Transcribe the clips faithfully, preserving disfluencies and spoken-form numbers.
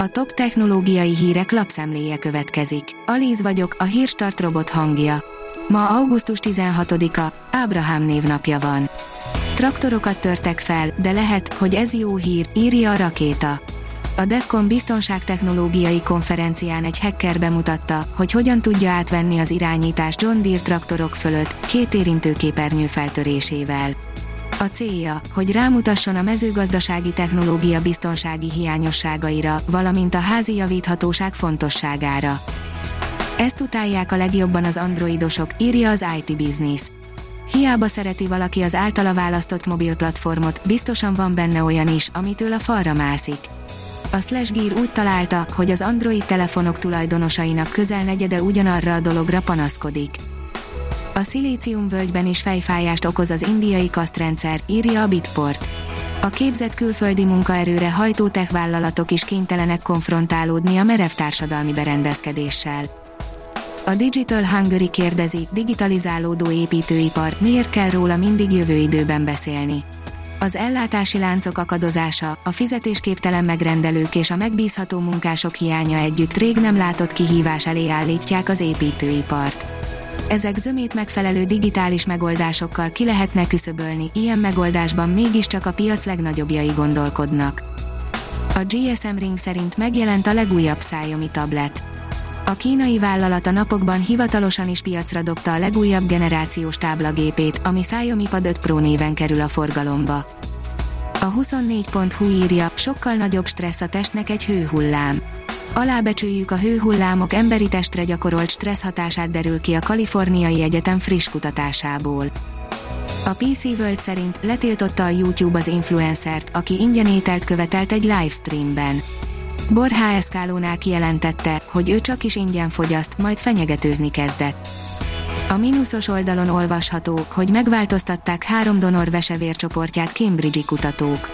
A top technológiai hírek lapszemléje következik. Alíz vagyok, a Hírstart robot hangja. Ma augusztus tizenhatodika, Ábrahám névnapja van. Traktorokat törtek fel, de lehet, hogy ez jó hír, írja a rakéta. A Defcon biztonságtechnológiai konferencián egy hacker bemutatta, hogy hogyan tudja átvenni az irányítást John Deere traktorok fölött, két érintőképernyő feltörésével. A célja, hogy rámutasson a mezőgazdasági technológia biztonsági hiányosságaira, valamint a házi javíthatóság fontosságára. Ezt utálják a legjobban az androidosok, írja az i té Business. Hiába szereti valaki az általa választott mobil platformot, biztosan van benne olyan is, amitől a falra mászik. A Slashgear úgy találta, hogy az Android telefonok tulajdonosainak közel negyede ugyanarra a dologra panaszkodik. A Szilícium-völgyben is fejfájást okoz az indiai kasztrendszer, írja a Bitport. A képzett külföldi munkaerőre hajtó tech vállalatok is kénytelenek konfrontálódni a merev társadalmi berendezkedéssel. A Digital Hungary kérdezi, digitalizálódó építőipar, miért kell róla mindig jövő időben beszélni. Az ellátási láncok akadozása, a fizetésképtelen megrendelők és a megbízható munkások hiánya együtt rég nem látott kihívás elé állítják az építőipart. Ezek zömét megfelelő digitális megoldásokkal ki lehetne küszöbölni, ilyen megoldásban mégiscsak a piac legnagyobbjai gondolkodnak. A gé es em Ring szerint megjelent a legújabb Xiaomi tablet. A kínai vállalat a napokban hivatalosan is piacra dobta a legújabb generációs táblagépét, ami Xiaomi Pad öt Pro néven kerül a forgalomba. A huszonnégy pont hu írja, sokkal nagyobb stressz a testnek egy hőhullám. Alábecsüljük a hőhullámok emberi testre gyakorolt stressz hatását, derül ki a Kaliforniai Egyetem friss kutatásából. A pé cé World szerint letiltotta a YouTube az influencert, aki ingyen ételt követelt egy livestreamben. Borha Eszkálónál kijelentette, hogy ő csak is ingyen fogyaszt, majd fenyegetőzni kezdett. A mínuszos oldalon olvasható, hogy megváltoztatták három donor vesevércsoportját Cambridge-i kutatók.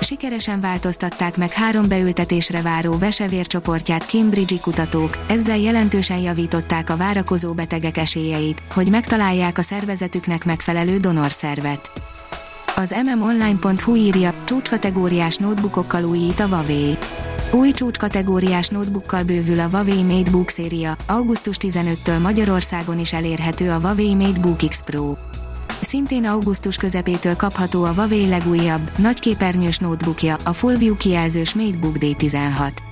Sikeresen változtatták meg három beültetésre váró vesevércsoportját Cambridge-i kutatók, ezzel jelentősen javították a várakozó betegek esélyeit, hogy megtalálják a szervezetüknek megfelelő donorszervet. Az m m online pont hu írja, csúcskategóriás notebookokkal újít a Huawei. Új csúcskategóriás notebookkal bővül a Huawei Matebook széria, augusztus tizenötödikétől Magyarországon is elérhető a Huawei Matebook X Pro. Szintén augusztus közepétől kapható a Huawei legújabb, nagyképernyős notebookja, a FullView kijelzős Matebook D tizenhat.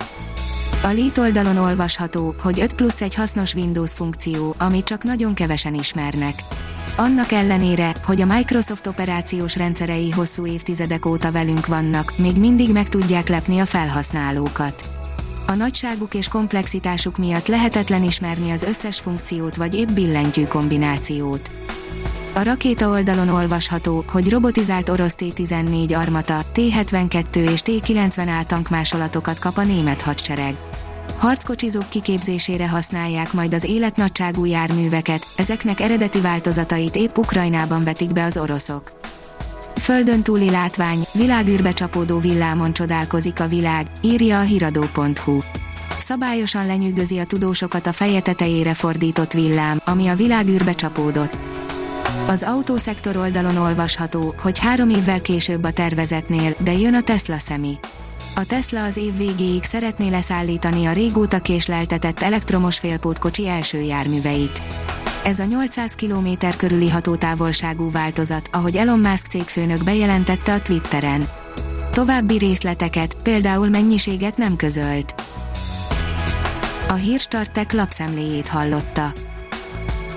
A lead oldalon olvasható, hogy öt plusz egy hasznos Windows funkció, amit csak nagyon kevesen ismernek. Annak ellenére, hogy a Microsoft operációs rendszerei hosszú évtizedek óta velünk vannak, még mindig meg tudják lepni a felhasználókat. A nagyságuk és komplexitásuk miatt lehetetlen ismerni az összes funkciót vagy épp billentyű kombinációt. A rakéta oldalon olvasható, hogy robotizált orosz té tizennégy Armata, té hetvenkettő és té kilencven á tankmásolatokat kap a német hadsereg. Harckocsizók kiképzésére használják majd az életnagyságú járműveket, ezeknek eredeti változatait épp Ukrajnában vetik be az oroszok. Földön túli látvány, világűrbe csapódó villámon csodálkozik a világ, írja a hirado pont hu. Szabályosan lenyűgözi a tudósokat a feje tetejére fordított villám, ami a világűrbe csapódott. Az autószektor oldalon olvasható, hogy három évvel később a tervezetnél, de jön a Tesla Semi. A Tesla az év végéig szeretné leszállítani a régóta késleltetett elektromos félpótkocsi első járműveit. Ez a nyolcszáz kilométer körüli hatótávolságú változat, ahogy Elon Musk cégfőnök bejelentette a Twitteren. További részleteket, például mennyiséget nem közölt. A Hírstart Tech lapszemléjét hallotta.